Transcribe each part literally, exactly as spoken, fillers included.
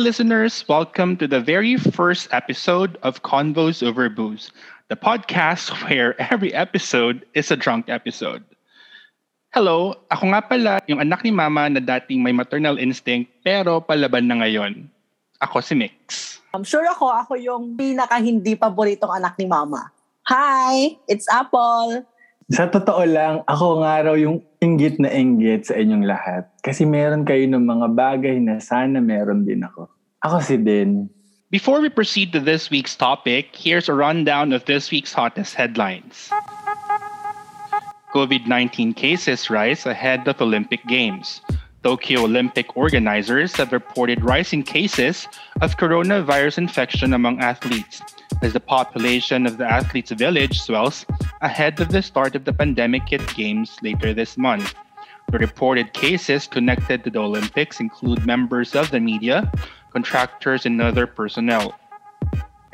listeners, welcome to the very first episode of Convos Over Booze, the podcast where every episode is a drunk episode. Hello, ako nga pala yung anak ni Mama na dating may maternal instinct pero palaban na ngayon. Ako si Miks. I'm sure ako, ako yung pinaka-hindi paboritong anak ni Mama. Hi, it's Apol. Sa totoo lang, ako nga raw yung inggit na inggit sa inyong lahat. Kasi meron kayo ng mga bagay na sana meron din ako. Ako si Din. Before we proceed to this week's topic, here's a rundown of this week's hottest headlines. COVID nineteen cases rise ahead of Olympic Games. Tokyo Olympic organizers have reported rising cases of coronavirus infection among athletes, as the population of the athletes' village swells ahead of the start of the pandemic hit games later this month. The reported cases connected to the Olympics include members of the media, contractors, and other personnel.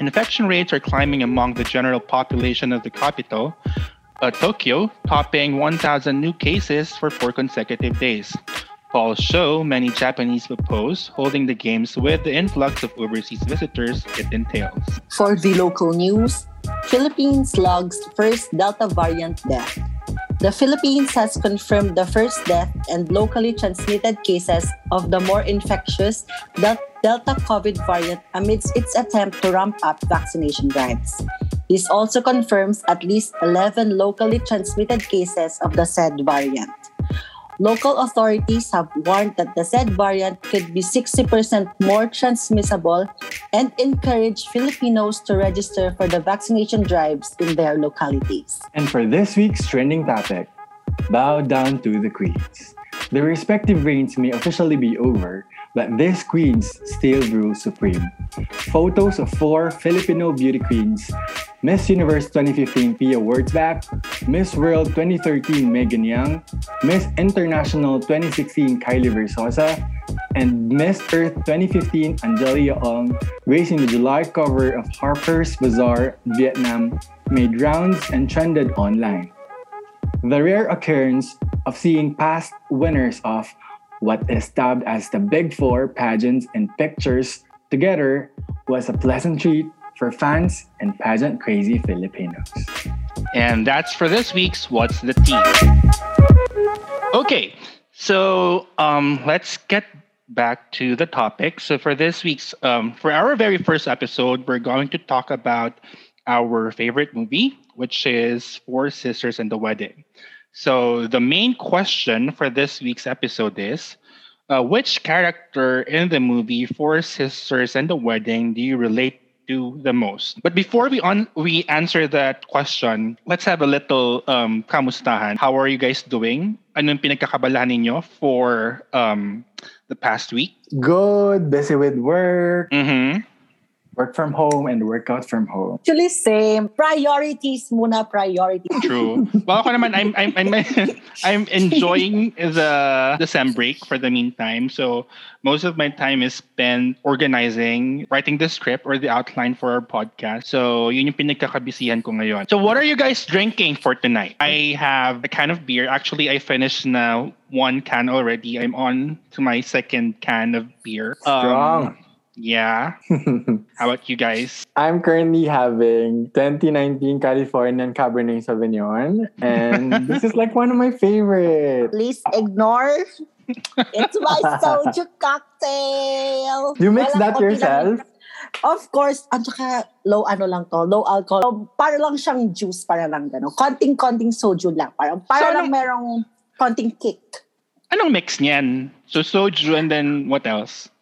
Infection rates are climbing among the general population of the capital, uh, Tokyo, topping one thousand new cases for four consecutive days. Polls show many Japanese oppose holding the games with the influx of overseas visitors it entails. For the local news, Philippines logs first Delta variant death. The Philippines has confirmed the first death and locally transmitted cases of the more infectious Delta COVID variant amidst its attempt to ramp up vaccination drives. This also confirms at least eleven locally transmitted cases of the said variant. Local authorities have warned that the said variant could be sixty percent more transmissible and encourage Filipinos to register for the vaccination drives in their localities. And for this week's trending topic, bow down to the queens. The respective reigns may officially be over, but these queens still rule supreme. Photos of four Filipino beauty queens, Miss Universe twenty fifteen Pia Wurtzbach, Miss World twenty thirteen Megan Young, Miss International twenty sixteen Kylie Versosa, and Miss Earth twenty fifteen Angel Locsin, gracing the July cover of Harper's Bazaar Vietnam, made rounds and trended online. The rare occurrence of seeing past winners of what is dubbed as the Big Four pageants and pictures together was a pleasant treat for fans and pageant-crazy Filipinos. And that's for this week's What's the Tea? Okay, so um, let's get back to the topic. So for this week's, um, for our very first episode, we're going to talk about our favorite movie, which is Four Sisters and the Wedding. So the main question for this week's episode is, uh, which character in the movie Four Sisters and the Wedding do you relate do the most? But before we on we answer that question, let's have a little um kamustahan. How are you guys doing? Anong pinagkakabalahan ninyo for um the past week? Good, busy with work. Mm-hmm. Work from home and workout from home. Actually, same. Priorities muna, priorities. True. Well, ako naman, I'm I'm I'm I'm enjoying the the sem break for the meantime. So most of my time is spent organizing, writing the script or the outline for our podcast. So yun yung pinagkakabisihan ko ngayon. So what are you guys drinking for tonight? I have a can of beer. Actually, I finished na one can already. I'm on to my second can of beer. Strong. Um, Yeah. How about you guys? I'm currently having twenty nineteen Californian Cabernet Sauvignon. And this is like one of my favorites. Please ignore. It's my soju cocktail. You mix Walang that yourself? Of course, at saka low ano lang to, low alcohol. So, para lang siyang juice, para lang gano'n. Konting-konting soju lang. Para, para so, lang anong, merong konting kick. Anong mix niyan? So soju and then what else?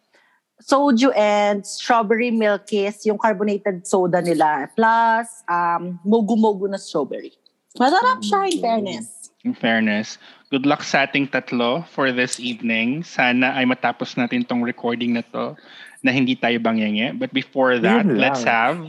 Soju and strawberry milk is yung carbonated soda nila. Plus, um, mogu-mogu na strawberry. Masarap siya, in fairness. In fairness. Good luck sa ating tatlo for this evening. Sana ay matapos natin tong recording na to na hindi tayo bangyenge. But before that, yeah, let's have...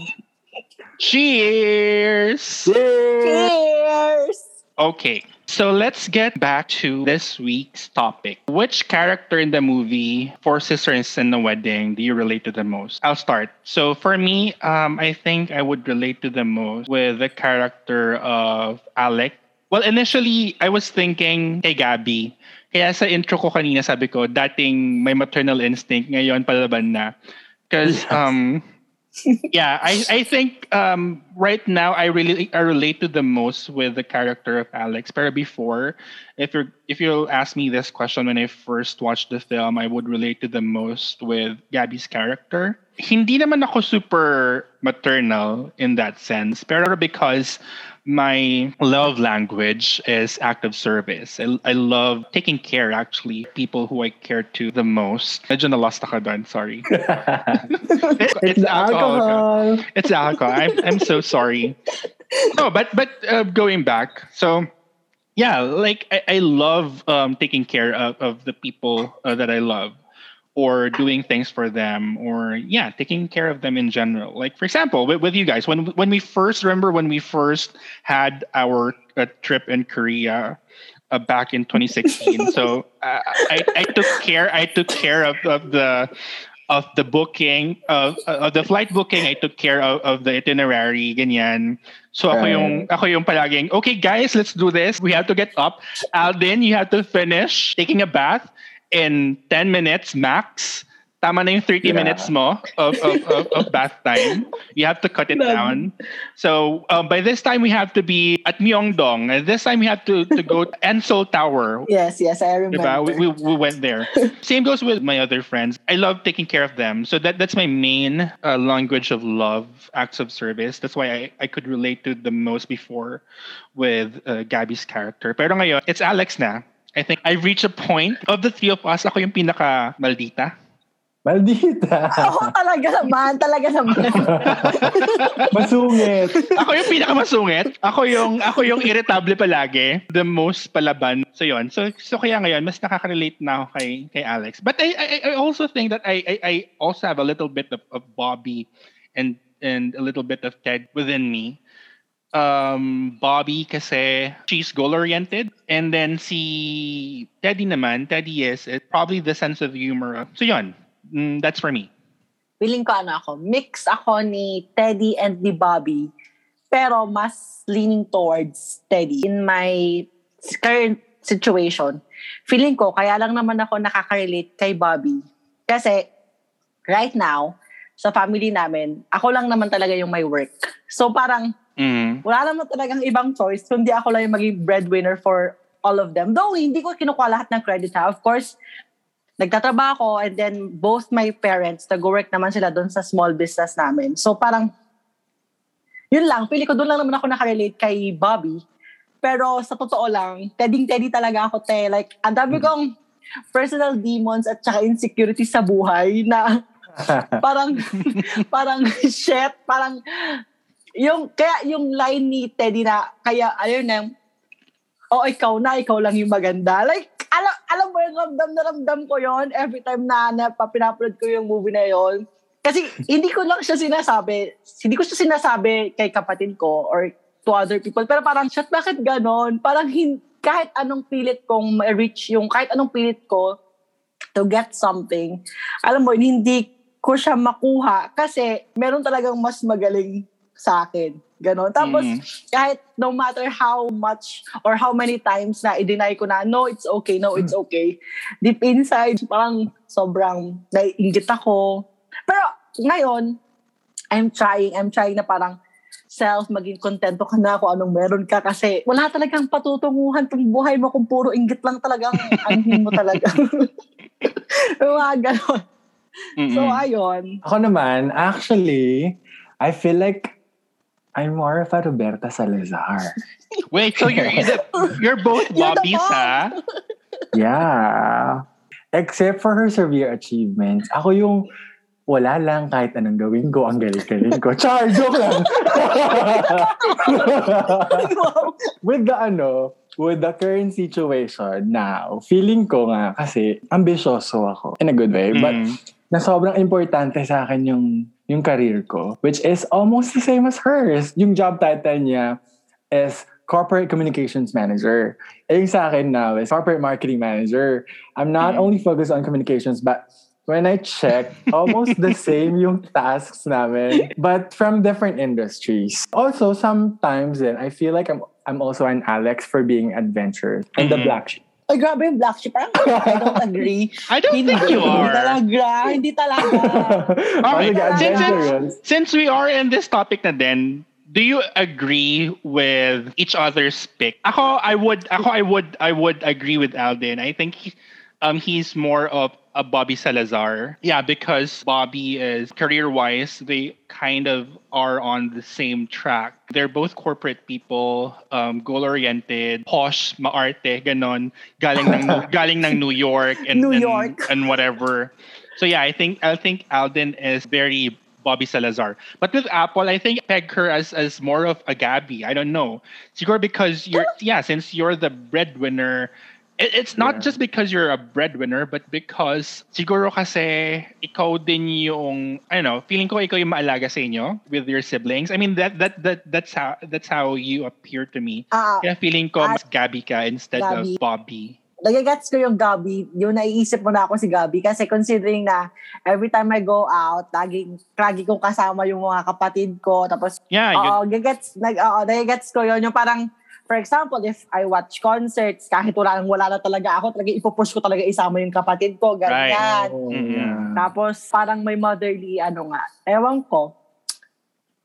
Cheers! Cheers! Cheers! Okay. So let's get back to this week's topic. Which character in the movie Four Sisters and the Wedding do you relate to the most? I'll start. So for me, um, I think I would relate to the most with the character of Alec Well, initially, I was thinking kay Gabby. Kaya sa intro ko kanina, sabi ko, dating may maternal instinct, ngayon palaban na. Because, yes. um, yeah, I, I think um, right now, I really I relate to the most with the character of Alex. Pero before, if you if you'll ask me this question when I first watched the film, I would relate to the most with Gabby's character. Hindi naman ako super maternal in that sense. Pero because my love language is act of service. I, I love taking care, actually, people who I care to the most. Medyo nalost ako doon, sorry. it's, it's, it's alcohol. alcohol. It's alcohol. I'm, I'm so sorry. No, but but uh, going back, so yeah, like I, I love um, taking care of, of the people uh, that I love, or doing things for them, or yeah, taking care of them in general. Like, for example, with, with you guys, when when we first, remember when we first had our uh, trip in Korea uh, back in twenty sixteen, so uh, I, I took care, I took care of, of the of the booking, of, of the flight booking, I took care of, of the itinerary, ganyan. So ako yung, ako yung palaging, okay guys, let's do this. We have to get up. Aldin, you have to finish taking a bath in ten minutes max. Tama na yung thirty yeah. minutes mo of, of, of, of bath time. You have to cut it down. So um, by this time, we have to be at Myeongdong. And this time, we have to, to go to Ensol Tower. Yes, yes, I remember. We, we, we went there. Same goes with my other friends. I love taking care of them. So that that's my main uh, language of love, acts of service. That's why I, I could relate to the most before with uh, Gabby's character. Pero ngayon, it's Alex na. I think I reached a point of the three of us, ako yung pinaka maldita. Maldita? Ako talaga naman, talaga naman. Masungit. Ako yung pinaka masungit. Ako yung, ako yung irritable palagi. The most palaban. So yun. So, so kaya ngayon, mas nakaka-relate na ako kay, kay Alex. But I, I, I also think that I, I, I also have a little bit of, of Bobby and, and a little bit of Ted within me. Um, Bobby kasi she's goal-oriented, and then si Teddy naman, Teddy is it, probably the sense of humor. So yun, mm, that's for me. Feeling ko ano ako, mix ako ni Teddy and ni Bobby, pero mas leaning towards Teddy. In my current situation, feeling ko, kaya lang naman ako nakaka-relate kay Bobby. Kasi right now, sa family namin, ako lang naman talaga yung may work. So parang, Mm. wala naman talagang ibang choice kundi ako lang yung maging breadwinner for all of them. Though hindi ko kinukuha lahat ng credit ha. Of course, nagtatrabaho ako, and then both my parents, nag-work naman sila doon sa small business namin. So parang, yun lang, pili ko doon lang naman ako nakarelate kay Bobby. Pero sa totoo lang, tedding-teddy talaga ako, te. Like, ang dami kong personal demons at saka insecurity sa buhay na parang, parang shit, parang... Yung, kaya yung line ni Teddy na, kaya, ayun na, oh, ikaw na, ikaw lang yung maganda. Like, alam, alam mo yung ramdam na ramdam ko yon every time na, na pinapanood ko yung movie na yon. Kasi, hindi ko lang siya sinasabi, hindi ko siya sinasabi kay kapatid ko or to other people. Pero parang, shit, bakit ganon? Parang, hin- kahit anong pilit kong ma-reach yung, kahit anong pilit ko to get something, alam mo, hindi ko siya makuha kasi meron talagang mas magaling sa akin. Ganon. Tapos, mm. kahit no matter how much or how many times na i-deny ko na, no, it's okay, no, it's okay. Deep inside, parang sobrang naiinggit ako. Pero, ngayon, I'm trying, I'm trying na parang self, maging contento ka na kung anong meron ka kasi wala talagang patutunguhan tong buhay mo kung puro inggit lang talagang anghin mo talaga. Mga ganon. Mm-mm. So, ayun. Ako naman, actually, I feel like I'm more of a Roberta Salazar. Wait, so you're, you're, the, you're both Bobbies, ha? Yeah. Except for her severe achievements. Ako yung wala lang kahit anong gawin ko, ang galing-galing ko. Char, joke lang! With the ano, with the current situation now, feeling ko nga kasi ambisyoso ako. In a good way, mm. but na sobrang importante sa akin yung yung career ko, which is almost the same as hers. Yung job title niya is Corporate Communications Manager. Eh, yung sa akin now is Corporate Marketing Manager. I'm not mm. only focused on communications, but when I check, almost the same yung tasks namin, but from different industries. Also, sometimes then I feel like I'm I'm also an Alex for being adventurous. And mm-hmm. the black sheep. Ay, grabe yung black sheep. Parang I don't agree. I don't hindi, think you are. Hindi talaga. Hindi talaga. Alright, since, since we are in this topic na din, do you agree with each other's pick? Ako, I would, ako, I would, I would agree with Aldin. I think he, um, he's more of a Bobby Salazar. Yeah, because Bobby is, career-wise, they kind of are on the same track. They're both corporate people, um, goal-oriented, posh, maarte, ganon, galing ng, galing ng New York and, New York. and and whatever. So yeah, I think I think Aldin is very Bobby Salazar. But with Apol, I think peg her as as more of a Gabby. I don't know. Siguro because you're, yeah, since you're the breadwinner, it's not yeah. just because you're a breadwinner, but because siguro kasi ikaw din yung, I don't know, feeling ko ikaw yung maalaga sa inyo with your siblings. I mean, that that that that's how that's how you appear to me. Uh, Kaya feeling ko mas Gabby ka instead Gabby. of Bobby. Nagagets ko yung Gabby. Yung naiisip mo na ako si Gabby kasi considering na every time I go out, laging lagi kong kasama yung mga kapatid ko. Tapos, yeah, oo, nagagets nag, nagagets ko yun. Yung parang, for example, if I watch concerts, kahit wala nang wala na talaga ako, talaga ipupush ko talaga isama yung kapatid ko, ganyan. Right. Oh, yeah. Tapos parang may motherly, ano nga, ewan ko,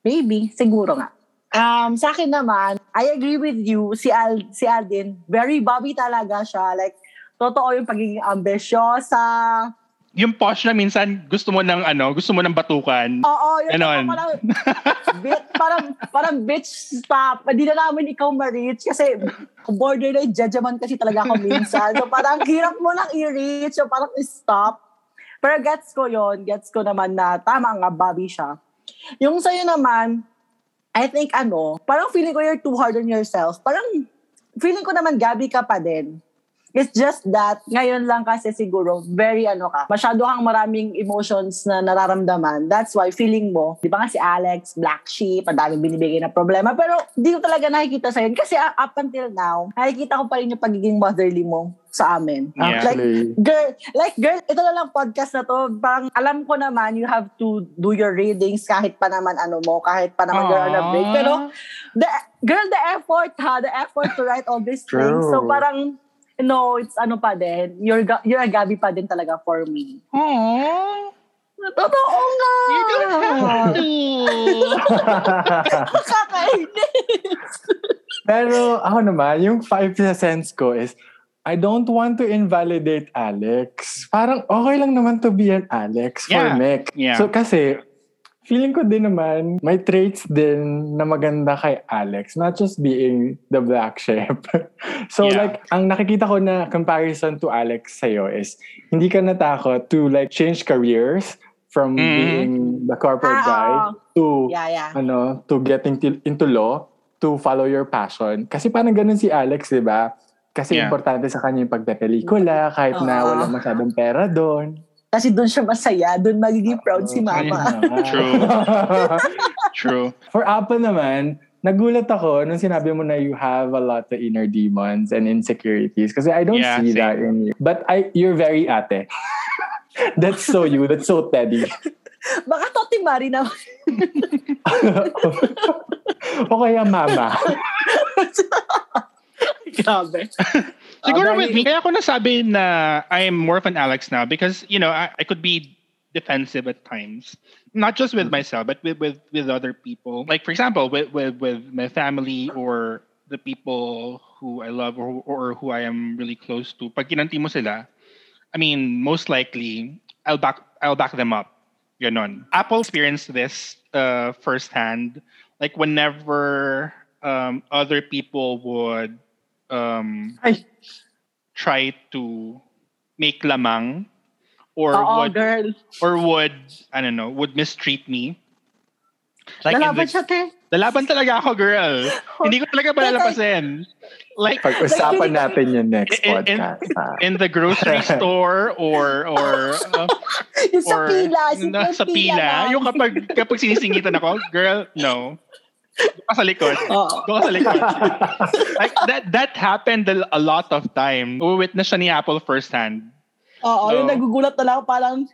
maybe, siguro nga. Um, sa akin naman, I agree with you, si, Al- si Aldin, very Bobby talaga siya. Like, totoo yung pagiging ambisyosa. Yung posh na minsan, gusto mo ng, ano, gusto mo ng batukan. Oo, yun. Parang, bit, parang, parang bitch, stop. Hindi na namin ikaw ma-reach kasi border na yung judgment kasi talaga ako minsan. So parang hirap mo lang i-reach. So parang stop. Pero gets ko yun. Gets ko naman na tama nga, Bobby siya. Yung sa'yo naman, I think ano, parang feeling ko you're too hard on yourself. Parang feeling ko naman Gabby ka pa din. It's just that, ngayon lang kasi siguro, very ano ka, masyado kang maraming emotions na nararamdaman. That's why feeling mo, di ba nga si Alex, black sheep, ang daming binibigay na problema. Pero di ko talaga nakikita sa'yo. Kasi up until now, nakikita ko pa rin yung pagiging motherly mo sa amin. Yeah. Like, girl, like girl, ito na lang podcast na to. Parang alam ko naman, you have to do your readings kahit pa naman ano mo, kahit pa naman girl on a break. Pero, the, girl, the effort ha, the effort to write all these True. things. So parang, no, it's ano pa din. You're, you're a Gabby pa din talaga for me. Aww. Totoo nga. You don't have to. Kakainis. Pero ako naman, yung five percent ko is, I don't want to invalidate Alex. Parang okay lang naman to be an Alex yeah. for Mick. Yeah. So kasi, feeling ko din naman, may traits din na maganda kay Alex. Not just being the black sheep. So yeah. like, ang nakikita ko na comparison to Alex sa'yo is, hindi ka natakot to like change careers from mm. being the corporate ah, guy oh. to, yeah, yeah. ano, to getting t- into law, to follow your passion. Kasi parang ganun si Alex, di ba? Kasi yeah. importante sa kanya yung pagdapelikula, kahit uh-huh. na walang masyadong pera doon. Kasi doon siya masaya, doon magiging proud si mama. True. True. For Apple naman, nagulat ako nung sinabi mo na you have a lot of inner demons and insecurities. Kasi I don't yeah, see same. that in you. But I, you're very ate. That's so you. That's so Teddy. Baka Toti Mari naman. O kaya mama. Grabe. Siguro with me, kaya ako nasabi na I am more of an Alex now because, you know, I, I could be defensive at times. Not just with myself, but with with, with other people. Like, for example, with, with, with my family or the people who I love or, or who I am really close to. Pag kinanti mo sila, I mean, most likely, I'll back, I'll back them up. Ganon. Apple experienced this uh, firsthand. Like, whenever um, other people would Um, I try to make lamang or Uh-oh, would girl. or would I don't know would mistreat me. Like lalaban siya te. Lalaban talaga ako girl. Hindi ko talaga palalapasin. Like pag-usapan natin yung next in, podcast. In, in the grocery store or or uh, yung or, sa pila, na, sa pila. Yung kapag kapag sinisingitan ako, girl, no. Go ka sa likod. Go ka sa likod. Like, that that happened a lot of time. Uwitness siya ni Apple firsthand. Oo, so, yung nagugulat na lang parang,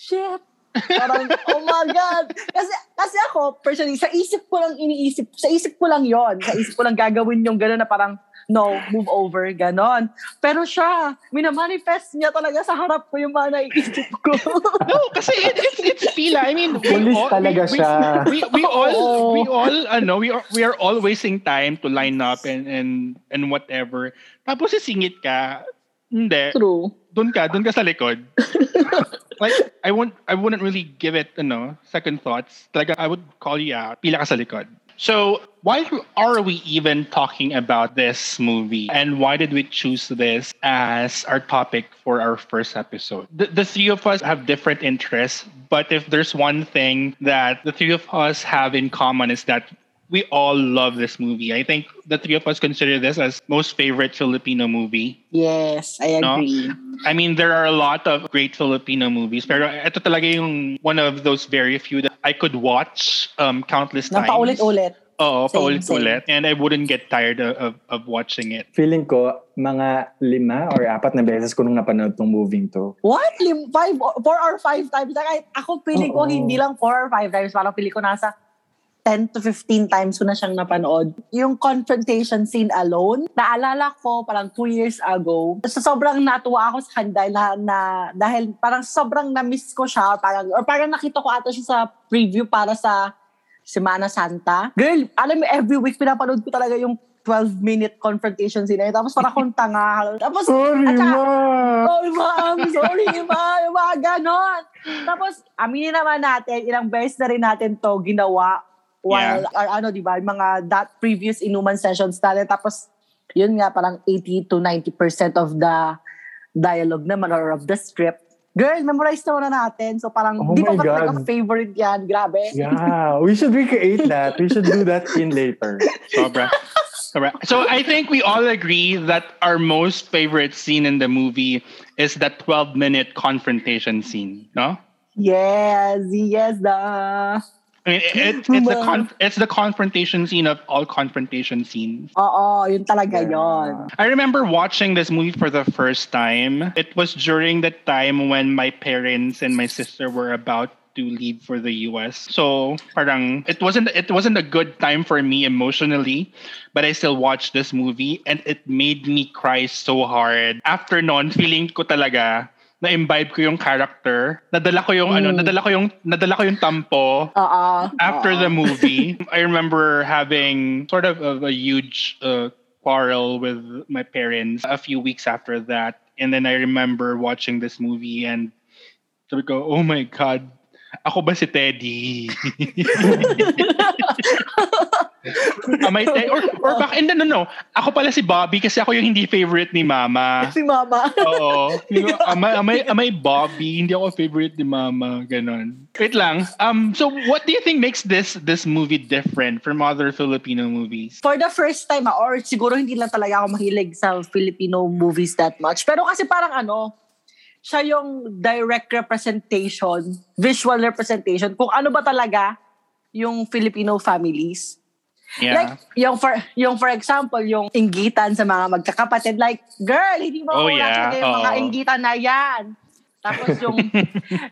shit, Parang, oh my God. Kasi, kasi ako, personally, sa isip ko lang iniisip, sa isip ko lang yon, sa isip ko lang gagawin yung gano'n na parang, no, move over, gano'n. Pero siya, minamanifest niya talaga sa harap ko yung mga naiisip ko. No, kasi it, it, it's Pila. I mean, we all, talaga we, siya. We, we, we all, we all, ano, we are, we are all wasting time to line up and, and, and whatever. Tapos sisingit ka, hindi. True. Doon ka, doon ka sa likod. Like, I won't, I wouldn't really give it, ano, second thoughts. Like, I would call you out. Pila ka sa likod. So, why are we even talking about this movie? And why did we choose this as our topic for our first episode? The, the three of us have different interests. But if there's one thing that the three of us have in common is that we all love this movie. I think the three of us consider this as most favorite Filipino movie. Yes, I agree. No? I mean, there are a lot of great Filipino movies. Pero ito talaga yung one of those very few that I could watch um, countless times. Paulit-ulit. Oo, paulit-ulit. And I wouldn't get tired of, of, of watching it. Feeling ko, mga lima or apat na beses ko nung napanood tong movie to. What? Lim- five, four or five times? Like, ako feeling ko hindi lang four or five times. Parang feeling ko nasa ten to fifteen times ko na siyang napanood. Yung confrontation scene alone, naalala ko parang two years ago. So, sobrang natuwa ako sa kanda na, na dahil parang sobrang na-miss ko siya. Parang, or parang nakita ko ata siya sa preview para sa Semana Santa. Girl, alam mo, every week pinapanood ko talaga yung twelve-minute confrontation scene. Tapos parang kong tanga. Tapos, sorry, saka, ma! Oh, ma! I'm sorry, ma! Yung mga ganon. Tapos, aminin naman natin, ilang beses na rin natin to ginawa. While, yeah. Or ano, diba, mga that previous inuman sessions natin. Tapos, yun nga, parang eighty to ninety percent of the dialogue naman or of the script. Girl, memorize na muna natin. So, parang, oh di pa ba favorite yan? Grabe. Yeah, we should recreate that. We should do that in later. Sobra. So, I think we all agree that our most favorite scene in the movie is that twelve-minute confrontation scene, no? Yes, yes, da. I mean, it's, it's, the conf- it's the confrontation scene of all confrontation scenes. Oo, yun talaga yon. I remember watching this movie for the first time. It was during the time when my parents and my sister were about to leave for the U S. So, parang it wasn't it wasn't a good time for me emotionally, but I still watched this movie and it made me cry so hard. After noon, feeling ko talaga na-imbibe ko yung character, nadala ko yung mm. ano, nadala ko yung nadala ko yung tampo uh-uh. after uh-uh. the movie. I remember having sort of a, a huge uh, quarrel with my parents a few weeks after that, and then I remember watching this movie and sabi ko, oh my God, ako ba si Teddy? Am I te- or or baka no no no. Ako pala si Bobby kasi ako yung hindi favorite ni Mama. Si Mama. Oo. Am I, am I, am I Bobby? Hindi ako favorite ni Mama, ganon. Wait lang. Um so what do you think makes this this movie different from other Filipino movies? For the first time or siguro hindi lang talaga ako mahilig sa Filipino movies that much. Pero kasi parang ano, siya yung direct representation, visual representation kung ano ba talaga yung Filipino families. Yeah. Like, yung for, yung for example, yung inggitan sa mga magkakapatid. Like, girl, hindi mo oh, yeah. yung oh. mga inggitan na yan. Tapos yung,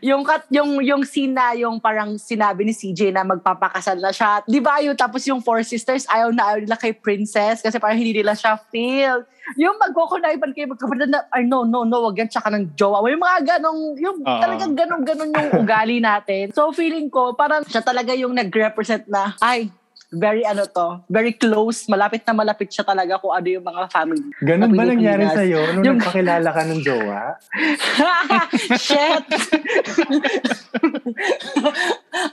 yung, yung, yung scene na yung parang sinabi ni C J na magpapakasal na siya. Di ba yun? Tapos yung Four Sisters, ayaw na ayaw nila kay Princess kasi parang hindi nila siya feel. Yung magkukunaiban kayo magkapatid na, ay no, no, no, wag yan, tsaka ng jowa. Yung mga ganong, yung uh-huh. talagang ganong-ganon yung ugali natin. So feeling ko, parang siya talaga yung nag-represent na, ay, very ano to, very close, malapit na malapit siya talaga kung ano yung mga family. Ganun ba nangyari sa'yo nung yung nagpakilala ka ng jowa? Shit!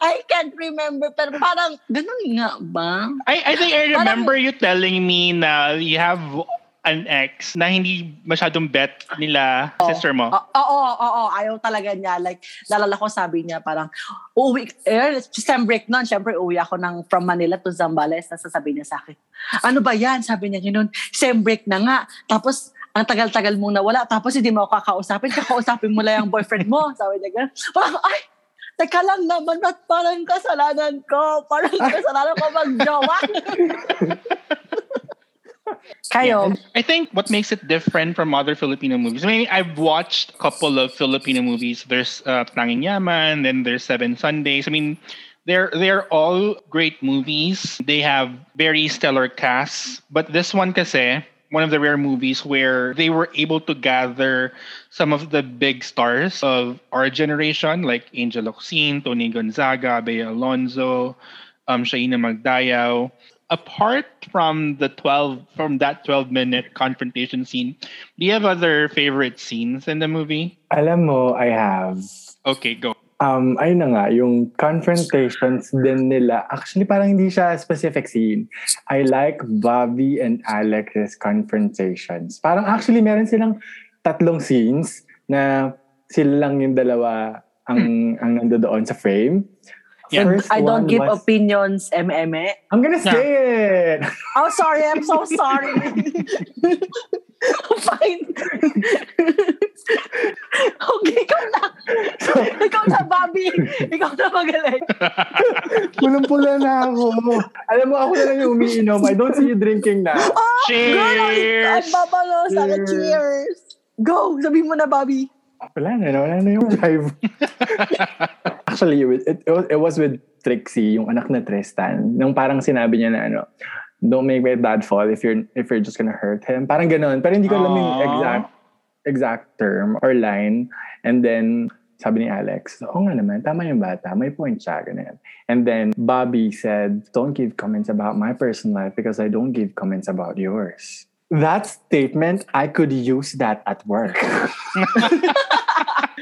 I can't remember, pero parang ganun nga ba? I, I think I remember parang, you telling me na you have an ex na hindi masyadong bet nila oh, sister mo. Oo, oh, oo, oh, oh, oh, ayaw talaga niya. Like, lalala ko sabi niya parang, uuwi, eh, stem break nun. Siyempre, uwi ako ng, from Manila to Zambales. Tapos sabi niya sa akin, ano ba yan? Sabi niya ganoon, stem break na nga. Tapos, ang tagal-tagal mong nawala. Tapos, hindi mo kakausapin. Kakausapin mo lang yung boyfriend mo. Sabi niya ganoon. Parang, ay, teka lang naman at parang kasalanan ko. Parang kasalanan ko mag-jowa. Kayo? I think what makes it different from other Filipino movies, I mean, I've watched a couple of Filipino movies. There's uh, Tanging Yaman, then there's Seven Sundays. I mean, they're they're all great movies. They have very stellar casts. But this one kasi, one of the rare movies where they were able to gather some of the big stars of our generation, like Angel Locsin, Tony Gonzaga, Bea Alonzo, um, Shaina Magdayao. Apart from the twelve from that twelve-minute confrontation scene, do you have other favorite scenes in the movie? Alam mo, I have. Okay, go. Um, ayun na nga, yung confrontations din nila, actually parang hindi siya specific scene. I like Bobby and Alex's confrontations. Parang actually meron silang tatlong scenes na sila lang yung dalawa ang, mm. ang nandoon sa frame. Yeah. First I don't give was, opinions, M M E. I'm gonna say yeah. it! Oh, sorry, I'm so sorry. Fine. Okay, ikaw na. So, ikaw na, Bobby. Ikaw na magaling. Pulang-pula na ako. Alam mo, ako na lang yung umiinom. I don't see you drinking na. Oh, cheers! Girl, babalo, sana cheers. Go, sabihin mo na, Bobby. Wala na, wala na yung drive. Actually, it, it, it was with Trixie, yung anak na Tristan. Nung parang sinabi niya na ano, don't make my dad fall if you're if you're just gonna hurt him. Parang ganun. Pero hindi ko alam yung exact exact term or line. And then, sabi ni Alex, oo nga naman, tama yung bata, may point siya, ganun. And then, Bobby said, don't give comments about my personal life because I don't give comments about yours. That statement, I could use that at work.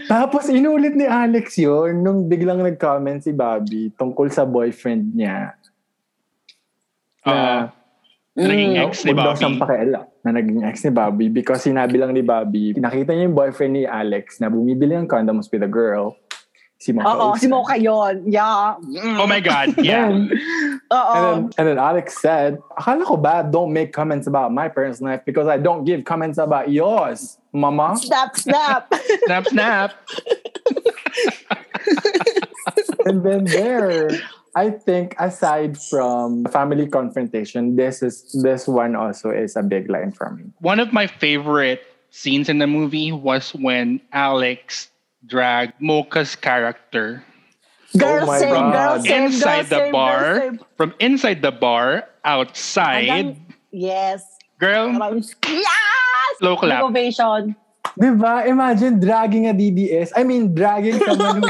Tapos inulit ni Alex yun nung biglang nag-comment si Bobby tungkol sa boyfriend niya. Ah, uh, naging ex ni Bobby. Pakialam, na naging ex ni Bobby because sinabi lang ni Bobby, nakita niya yung boyfriend ni Alex na bumibili ng condoms with a girl. Si Mocha. Oo, si Mocha yun. Yeah. Oh my God, yeah. Uh-oh. And, then, and then Alex said, akala ko ba don't make comments about my parents' life because I don't give comments about yours, mama? Snap, snap. Snap, snap. And then there... I think aside from family confrontation, this is this one also is a big line for me. One of my favorite scenes in the movie was when Alex dragged Mocha's character girl oh save, girl save, inside girl the save, bar, girl from inside the bar outside. Then, yes, girl. Yes, low clap. Innovation. Diba? Imagine dragging a D D S. I mean, dragging someone.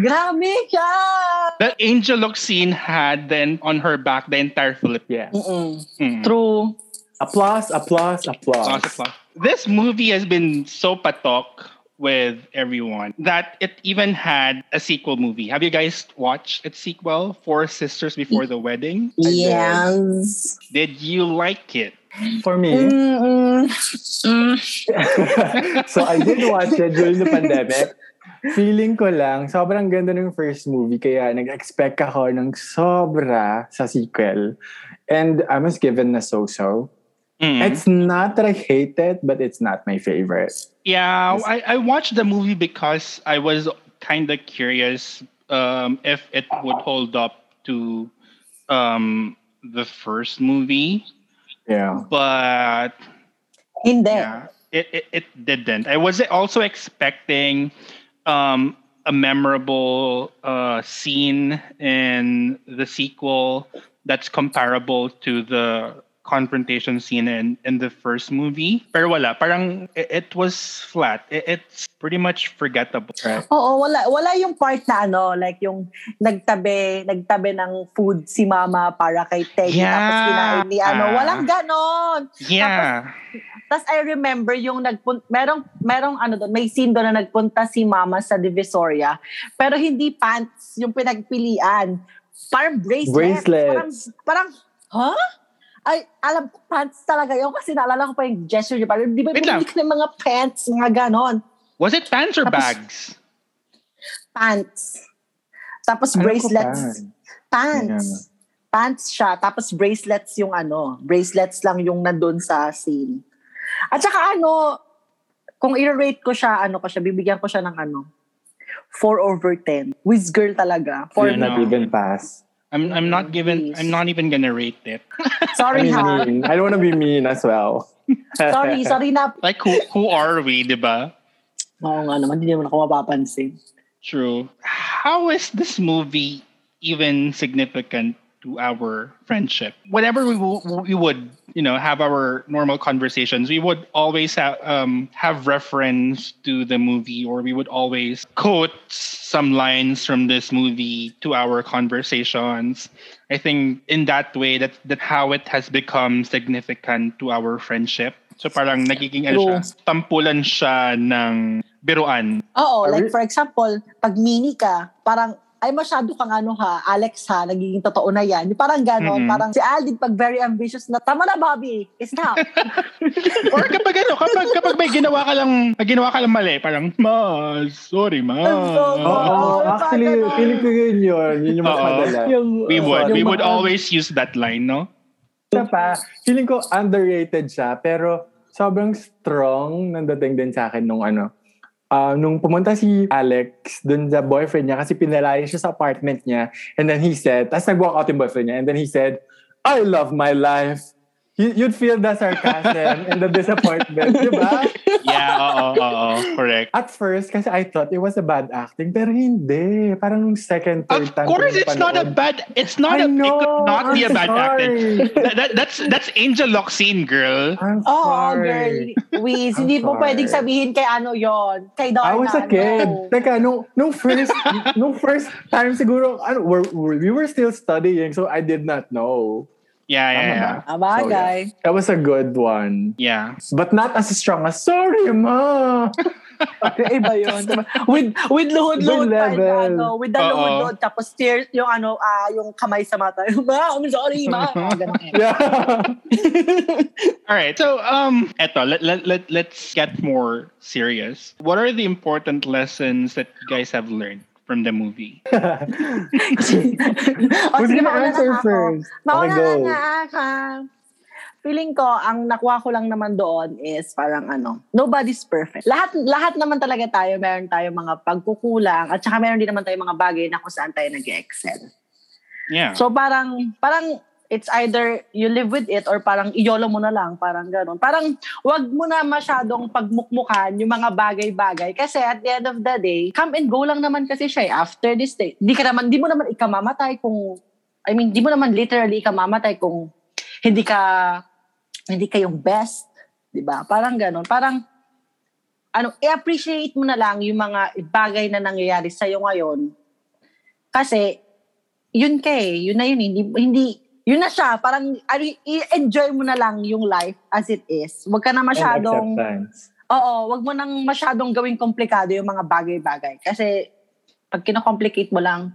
Grabe siya! The Angel Locsin had then on her back the entire Philippines. Yes. Mm. True. Applause, applause, applause, applause, applause. This movie has been so patok with everyone that it even had a sequel movie. Have you guys watched its sequel, Four Sisters Before the Wedding? Yes. Did you like it? For me? Mm-mm. Mm. So I did watch it during the pandemic. Feeling ko lang, sobrang ganda ng first movie kaya nag-expect ako ng sobra sa sequel. And I was given na so-so. Mm. It's not that I hate it, but it's not my favorite. Yeah, I, I watched the movie because I was kind of curious um, if it would hold up to um, the first movie. Yeah. But... in there. Yeah, it, it, it didn't. I was also expecting... Um, a memorable uh, scene in the sequel that's comparable to the confrontation scene in, in the first movie. Pero wala, parang it, it was flat. It, it's pretty much forgettable. Right? Oo, wala, wala yung part na ano, like yung nagtabi, nagtabi ng food si mama para kay Teddy. Yeah. Tapos kinain ni ano, walang ganon. Yeah. Tapos, Tapos I remember yung nagpunta, merong, merong ano doon, may scene doon na nagpunta si mama sa Divisoria. Pero hindi pants yung pinagpilian. Parang bracelets. Bracelet. Parang, parang, huh? Ay, alam, pants talaga yun kasi naalala ko pa yung gesture niya. Parang di ba binibig ng mga pants, mga ganon. Was it pants or tapos, bags? Pants. Tapos ano bracelets. Pants. Pants siya. Tapos bracelets yung ano. Bracelets lang yung nandun sa scene. At saka ano, kung i-rate ko siya, ano ko siya, bibigyan ko siya ng ano, four over ten. Whiz girl talaga. You're not even pass. I'm I'm not given. I'm not even gonna rate it. Sorry, ha. I don't want to be mean as well. sorry, sorry na. Like who who are we, diba? Oo nga naman, hindi naman ako mapapansin. True. How is this movie even significant to our friendship? Whenever we w- we would, you know, have our normal conversations, we would always ha- um have reference to the movie, or we would always quote some lines from this movie to our conversations. I think in that way, that that how it has become significant to our friendship. So parang nagiging ano siya, tampulan siya ng biruan. Oo, like for example, pag mini ka, parang ay masyado kang ano ha, Alex ha, nagiging totoo na yan. Parang gano'n, mm-hmm. parang si Aldin pag very ambitious na, tama na Bobby, it's not. Or kapag ano, kapag, kapag may ginawa ka lang, may ginawa ka lang mali, parang, ma, sorry ma. So, oh, actually, feeling ko yun yun, yun yung mas madalas. We would, we would always use that line, no? Isa pa, feeling ko underrated siya, pero sobrang strong nandating din sa akin nung ano, Uh, nung pumunta si Alex dun sa boyfriend niya kasi pinalaya siya sa apartment niya, and then he said, tapos nag-walk out yung boyfriend niya, and then he said, I love my life. You, you'd feel the sarcasm and the disappointment, diba? Yeah, oo, oo, correct. At first, kasi I thought it was a bad acting, pero hindi. Parang nung second, third of time. Of course, it's panood. Not a bad, it's not I a, know, it could not I'm be a bad sorry. Acting. That, that, that's that's Angel Locsin, girl. I'm oh, sorry. Oh, girl. Wiz, hindi mo pwedeng sabihin kay ano yon, kay Donna. I was a kid. No. Teka, nung, nung first, nung first time siguro, ano, we're, we were still studying, so I did not know. Yeah, yeah, yeah. Abagay. So, yeah. That was a good one. Yeah. But not as strong as, sorry, ma. Okay, iba yun. With, with luhod-luhod pa yun. Ano, with the luhod-luhod. Tapos tears, yung ano, uh, yung kamay sa mata. Ma, I'm sorry, ma. Yeah. All right. So, um, eto, let, let, let, let's get more serious. What are the important lessons that you guys have learned from the movie? O sige, mauna na ako. Mauna okay, na ako. Feeling ko, ang nakuha ko lang naman doon is parang ano, nobody's perfect. Lahat lahat naman talaga tayo, meron tayo mga pagkukulang, at saka meron din naman tayo mga bagay na kung saan tayo nag-excel. Yeah. So parang, parang, it's either you live with it or parang iyolo mo na lang, parang gano'n. Parang wag mo na masyadong pagmukmukan yung mga bagay-bagay kasi at the end of the day, come and go lang naman kasi siya eh. After this day, di ka naman, di mo naman ikamamatay kung, I mean, di mo naman literally ikamamatay kung hindi ka, hindi ka yung best, di ba? Parang gano'n. Parang, ano, i-appreciate mo na lang yung mga bagay na nangyayari sa'yo ngayon kasi, yun ka eh, yun na yun, hindi, hindi, yun na siya, parang i-enjoy mo na lang yung life as it is. Huwag ka na masyadong, oo, huwag mo nang masyadong gawing komplikado yung mga bagay-bagay. Kasi pag kinocomplicate mo lang,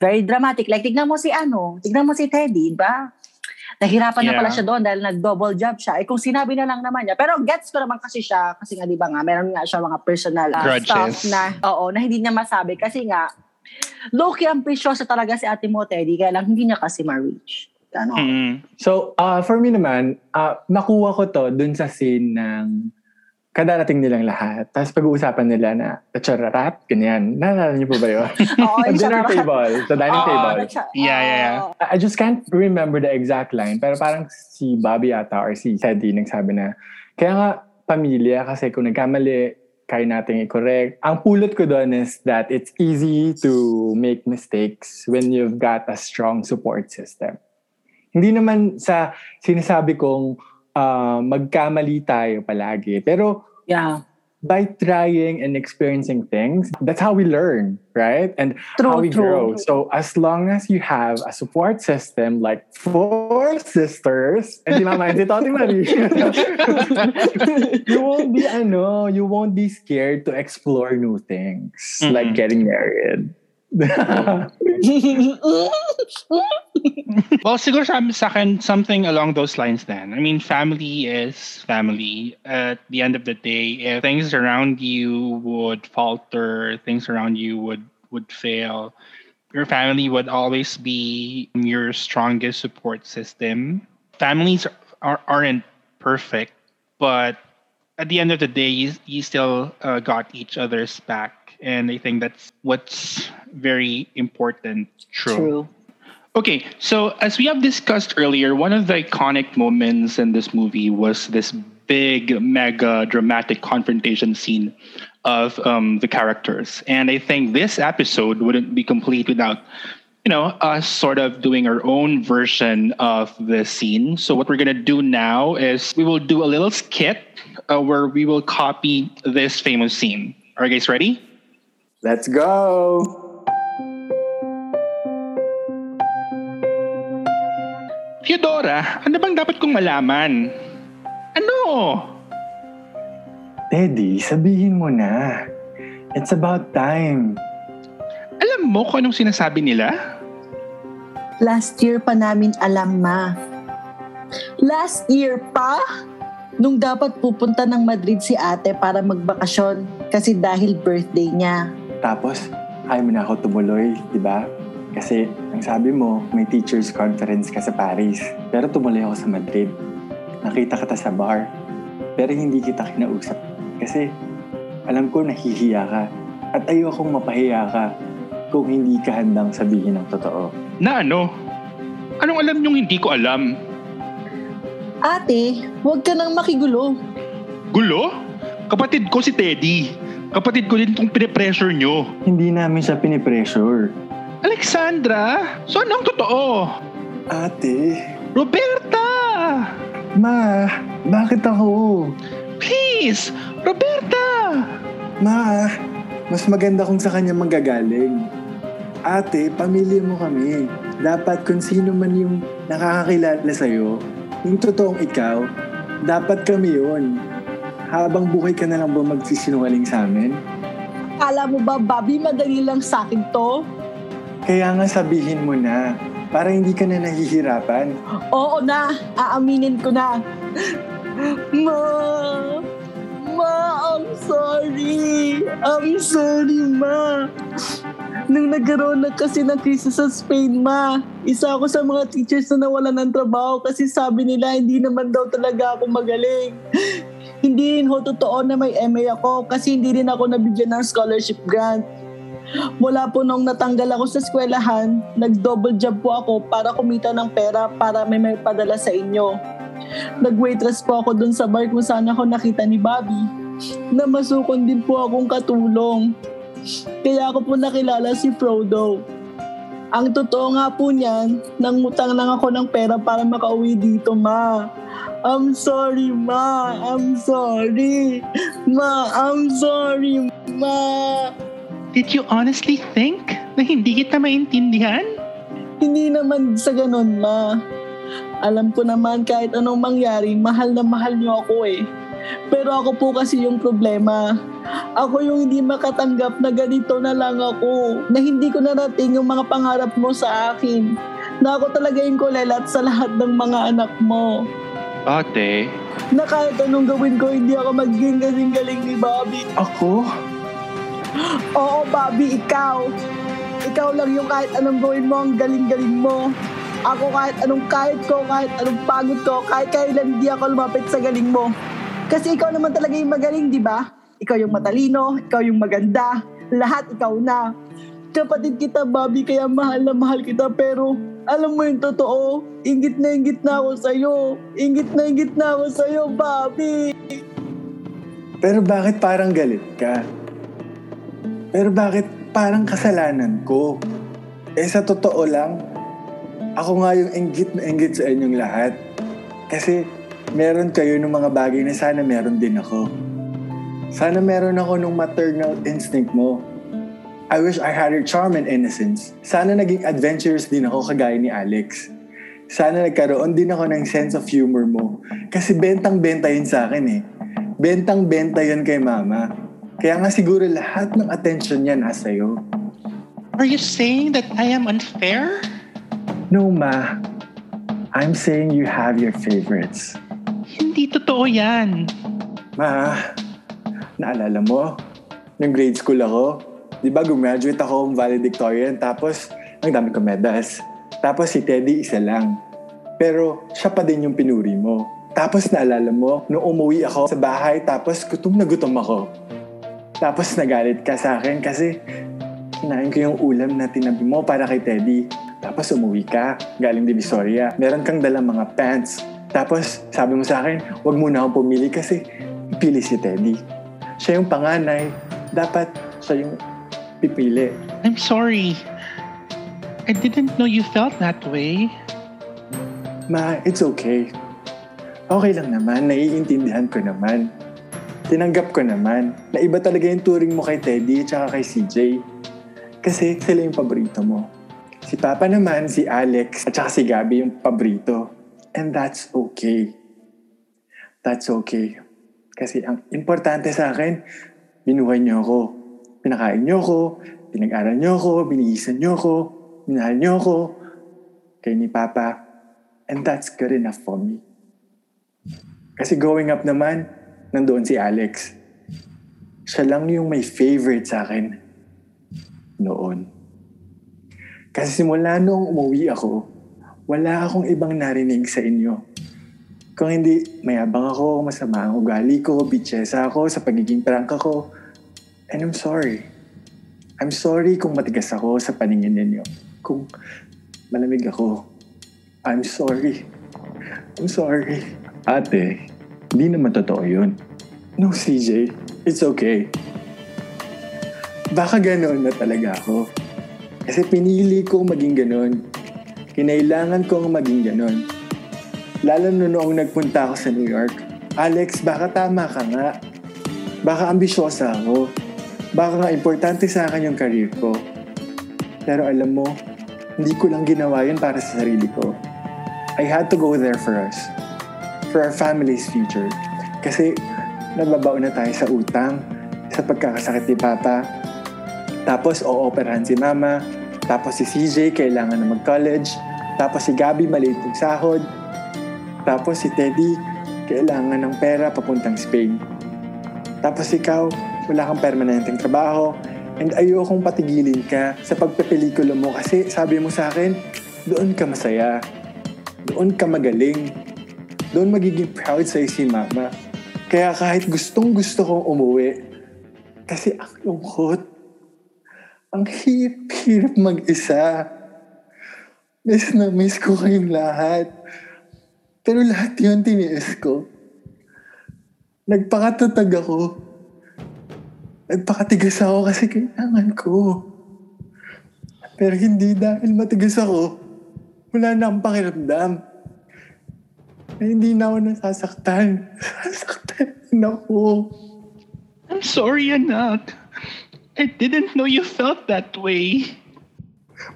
very dramatic. Like, tignan mo si ano, tignan mo si Teddy, ba? Nahirapan yeah. na pala siya doon dahil nag-double job siya. Eh kung sinabi na lang naman niya, pero gets ko naman kasi siya, kasi nga diba nga, meron nga siya mga personal uh, stuff na, oo, na hindi niya masabi. Kasi nga, low-key ambitious talaga si Ate Mo Teddy, kaya lang hindi niya kasi ma-reach. Ano? Mm-hmm. So, uh, for me naman, uh, nakuha ko to dun sa scene ng kadarating nilang lahat. Tapos pag-uusapan nila na chararat, ganyan. Naalala niyo po ba yun? Oh, sa dinner table, sa dining oh, table. Cha- yeah, yeah, yeah. I just can't remember the exact line, pero parang si Bobby ata or si Teddy nagsabi na, kaya nga, pamilya, kasi kung nagkamali, kaya natin i-correct. Ang pulot ko doon is that it's easy to make mistakes when you've got a strong support system. Hindi naman sa sinasabi kong uh, magkamali tayo palagi. Pero yeah. by trying and experiencing things, that's how we learn, right? And true, how we true. grow. So as long as you have a support system like Four Sisters, and si Mama and si Toti Marie, you won't be, ano, you won't be scared to explore new things, mm-hmm. like getting married. Well, siguro sa akin, something along those lines then. I mean, family is family. At the end of the day, if things around you would falter, things around you would, would fail, your family would always be your strongest support system. Families are, aren't perfect, but at the end of the day, you, you still uh, got each other's back. And I think that's what's very important. True. True. Okay, so as we have discussed earlier, one of the iconic moments in this movie was this big, mega, dramatic confrontation scene of um, the characters. And I think this episode wouldn't be complete without, you know, us sort of doing our own version of the scene. So what we're going to do now is we will do a little skit uh, where we will copy this famous scene. Are you guys ready? Let's go! Theodora, ano bang dapat kong malaman? Ano? Teddy, sabihin mo na. It's about time. Alam mo kung anong sinasabi nila? Last year pa namin alam, ma. Last year pa? Nung dapat pupunta ng Madrid si ate para magbakasyon kasi dahil birthday niya. Tapos, ayaw mo na ako tumuloy, di ba? Kasi, ang sabi mo, may teacher's conference ka sa Paris. Pero tumuloy ako sa Madrid. Nakita kita sa bar. Pero hindi kita kinausap. Kasi, alam ko nahihiya ka. At ayokong mapahiya ka kung hindi ka handang sabihin ang totoo. Na ano? Anong alam niyong hindi ko alam? Ate, huwag ka nang makigulo. Gulo? Kapatid ko si Teddy. Kapatid ko din itong pinipressure niyo. Hindi namin siya pinipressure. Alexandra? So, anong totoo? Ate? Roberta! Ma, bakit ako? Please! Roberta! Ma, mas maganda kung sa kanya manggagaling. Ate, pamilya mo kami. Dapat kung sino man yung nakakakilala sa'yo, yung totoong ikaw, dapat kami yun. Habang buhay ka na lang ba magsisinungaling sa amin? Akala mo ba, Bobby, madali lang sa'kin to? Kaya nga sabihin mo na, para hindi ka na nahihirapan. Oo na, aaminin ko na. Ma, ma, I'm sorry. I'm sorry, ma. Nung nagkaroon na kasi ng krisis sa Spain, ma, isa ako sa mga teachers na nawalan ng trabaho kasi sabi nila hindi naman daw talaga ako magaling. Hindi rin ho totoo na may M A ako kasi hindi rin ako nabigyan ng scholarship grant. Mula po nung natanggal ako sa eskwelahan, nag-double job po ako para kumita ng pera para may may padala sa inyo. Nag-waitress po ako dun sa bar kung saan ako nakita ni Bobby. Namasukon din po akong katulong. Kaya ako po nakilala si Frodo. Ang totoo nga po niyan, nangutang lang ako ng pera para makauwi dito, ma. I'm sorry, ma. I'm sorry. Ma, I'm sorry, ma. Did you honestly think na hindi kita maintindihan? Hindi naman sa ganun, ma. Alam ko naman kahit anong mangyari, mahal na mahal niyo ako eh. Pero ako po kasi yung problema. Ako yung hindi makatanggap na ganito na lang ako. Na hindi ko narating yung mga pangarap mo sa akin. Na ako talaga yung kulelat sa lahat ng mga anak mo. Ate? Na kahit anong gawin ko, hindi ako magiging galing-galing ni Bobby. Ako? Oo, Bobby, ikaw. Ikaw lang yung kahit anong gawin mo, ang galing-galing mo. Ako kahit anong kahit ko, kahit anong pagod ko, kahit kailan hindi ako lumapit sa galing mo. Kasi ikaw naman talaga yung magaling, di ba? Ikaw yung matalino, ikaw yung maganda, lahat ikaw na. Kapatid kita, Bobby, kaya mahal na mahal kita, pero alam mo yung totoo, inggit na inggit na ako sa'yo. Inggit na inggit na ako sa'yo, Bobby. Pero bakit parang galit ka? Pero bakit parang kasalanan ko? Eh sa totoo lang, ako nga yung inggit na inggit sa inyong lahat. Kasi meron kayo ng mga bagay na sana meron din ako. Sana meron ako ng maternal instinct mo. I wish I had your charm and innocence. Sana naging adventurous din ako kagaya ni Alex. Sana nagkaroon din ako ng sense of humor mo. Kasi bentang-benta yun sa akin eh. Bentang-benta yun kay Mama. Kaya nga siguro lahat ng attention niya nasa iyo. Are you saying that I am unfair? No, ma. I'm saying you have your favorites. Hindi totoo yan. Ma, naalala mo? Nung grade school ako, di ba gumraduate ako ng valedictorian tapos ang dami ko medals. Tapos si Teddy isa lang. Pero siya pa din yung pinuri mo. Tapos naalala mo, nung umuwi ako sa bahay tapos gutom na gutom ako. Tapos nagalit ka sa akin kasi kinain ko yung ulam na tinabi mo para kay Teddy. Tapos umuwi ka, galing Divisoria. Meron kang dalang mga pants. Tapos sabi mo sa akin, huwag muna akong pumili kasi pili si Teddy. Siya yung panganay. Dapat siya yung pipili. I'm sorry. I didn't know you felt that way. Ma, it's okay. Okay lang naman. Naiintindihan ko naman. Tinanggap ko naman na iba talaga yung turing mo kay Teddy at kay C J. Kasi sila yung paborito mo. Si Papa naman, si Alex at si Gabby yung paborito. And that's okay. That's okay. Kasi ang importante sa akin, binuhay niyo ako. Pinakain niyo ako, pinag-aral niyo ako, binigisan niyo ako, minahal niyo ako. Kay ni Papa. And that's good enough for me. Kasi growing up naman, nandoon si Alex. Siya lang yung may favorite sa akin noon. Kasi simula noong umuwi ako, wala akong ibang narinig sa inyo. Kung hindi, mayabang ako, masama ang ugali ko, bitchesa ako sa pagiging prank ako. And I'm sorry. I'm sorry kung matigas ako sa paningin ninyo. Kung malamig ako. I'm sorry. I'm sorry. Ate, di naman totoo yun. No, C J. It's okay. Baka ganoon na talaga ako. Kasi pinili ko maging ganoon. Kinailangan kong maging ganoon. Lalo na noong nagpunta ako sa New York. Alex, baka tama ka nga. Baka ambisyosa ako. Baka nga importante sa akin yung career ko. Pero alam mo, hindi ko lang ginawa yun para sa sarili ko. I had to go there for us. For our family's future. Kasi nagbabao na tayo sa utang, sa pagkakasakit ni Papa. Tapos o-operahan si Mama. Tapos si C J kailangan na mag-college. Tapos si Gabby maliit yung sahod. Tapos si Teddy kailangan ng pera papuntang Spain. Tapos ikaw, wala kang permanenteng trabaho. And ayokong patigilin ka sa pagpapelikulo mo kasi sabi mo sa akin, doon ka masaya. Doon ka magaling. Doon magiging proud sa'yo si Mama. Kaya kahit gustong gusto kong umuwi, kasi ang lungkot, ang hirap-hirap mag-isa. Miss na miss ko kayong lahat. Pero lahat yun tiniis ko. Nagpakatatag ako. Nagpakatigas ako kasi kailangan ko. Pero hindi dahil matigas ako, wala na akong pakiramdam. Hindi na ako nasasaktan. Nasasaktan ako. I'm sorry, anak. I didn't know you felt that way.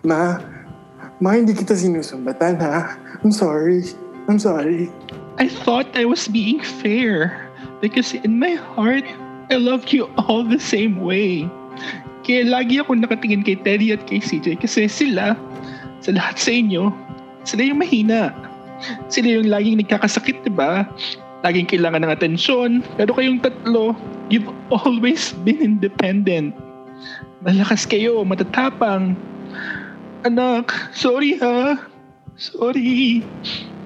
Ma, ma, hindi kita sinusumbatan, ha? I'm sorry. I'm sorry. I thought I was being fair. Because in my heart, I loved you all the same way. Kaya lagi ako nakatingin kay Teddy at kay C J. Kasi sila, sa lahat sa inyo, sila yung mahina. Sila yung laging nagkakasakit, diba? Laging kailangan ng atensyon. Pero kayong tatlo, you've always been independent. Malakas kayo, matatapang. Anak, sorry ha. Sorry.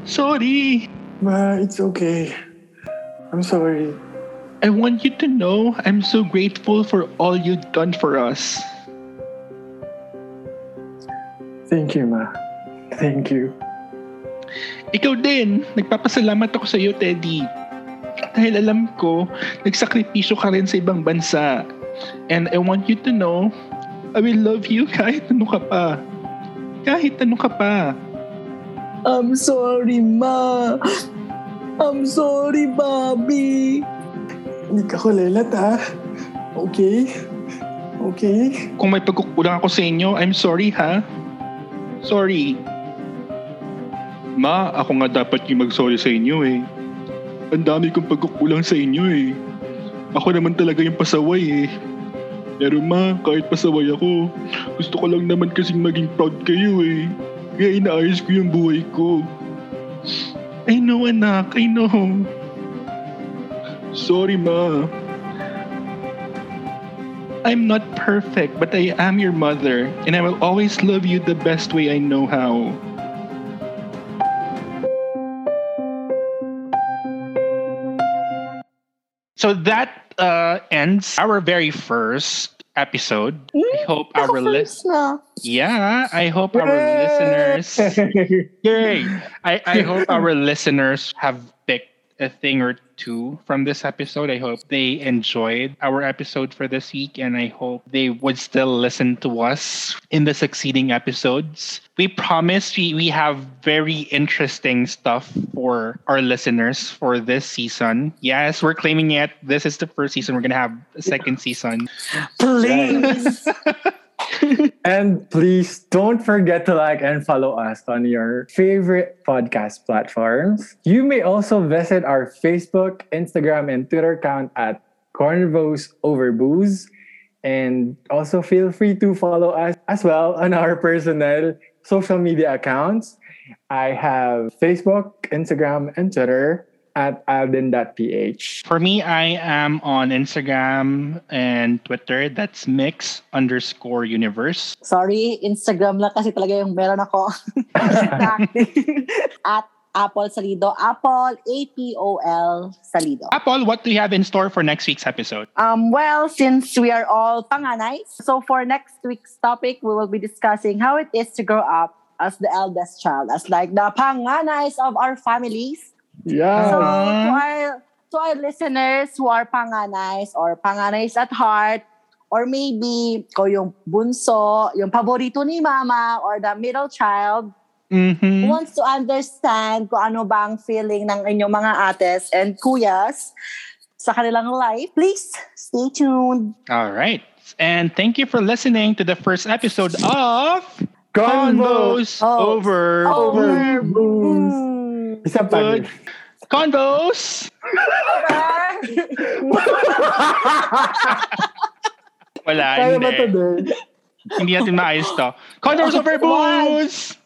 Sorry. Ma, it's okay. I'm sorry. I want you to know I'm so grateful for all you've done for us. Thank you, Ma. Thank you. Ikaw din, nagpapasalamat ako sa iyo, Teddy. Dahil alam ko, nagsakripisyo ka rin sa ibang bansa. And I want you to know, I will love you kahit ano ka pa. Kahit ano ka pa. I'm sorry, Ma. I'm sorry, Bobby. Hindi ka kulelat, ha? Okay? Okay? Kung may pagkukulang ako sa inyo, I'm sorry, ha? Sorry. Ma, ako nga dapat yung mag-sorry sa inyo eh. Ang dami kong pagkukulang sa inyo eh. Ako naman talaga yung pasaway eh. Pero ma, kahit pasaway ako, gusto ko lang naman kasing maging proud kayo eh. Kaya inaayos ko yung buhay ko. I know anak, I know. Sorry ma. I'm not perfect, but I am your mother. And I will always love you the best way I know how. So that uh, ends our very first episode. I hope mm, our list. Yeah, I hope Yay! our listeners. Yay! I, I hope our listeners have picked a thing or two from this episode. I hope they enjoyed our episode for this week, and I hope they would still listen to us in the succeeding episodes. We promise we, we have very interesting stuff for our listeners for this season. Yes, we're claiming it. This is the first season. We're going to have a second season. Please! And please don't forget to like and follow us on your favorite podcast platforms. You may also visit our Facebook, Instagram, and Twitter account at Convos Over Booze. And also feel free to follow us as well on our personal social media accounts. I have Facebook, Instagram, and Twitter at aldin dot p h. For me, I am on Instagram and Twitter. That's Miks underscore universe. Sorry, Instagram lang kasi talaga yung meron ako. At Apol Salido. Apol, A P O L Salido. Apol, what do you have in store for next week's episode? Um, well, since we are all panganays, so for next week's topic, we will be discussing how it is to grow up as the eldest child, as like the panganays of our families. Yeah. So to our, to our listeners who are panganays or panganays at heart, or maybe ko yung bunso, yung paborito ni mama, or the middle child, mm-hmm. who wants to understand kung ano ba ang feeling ng inyong mga ates and kuyas sa kanilang life, please stay tuned. All right. And thank you for listening to the first episode of Convos Over Over Booze. Isa pa rin. Convos! Wala, kaya hindi. Hindi natin maayos to. Convos over booze!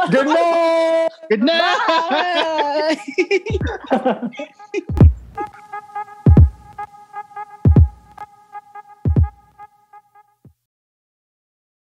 Good night! Good night!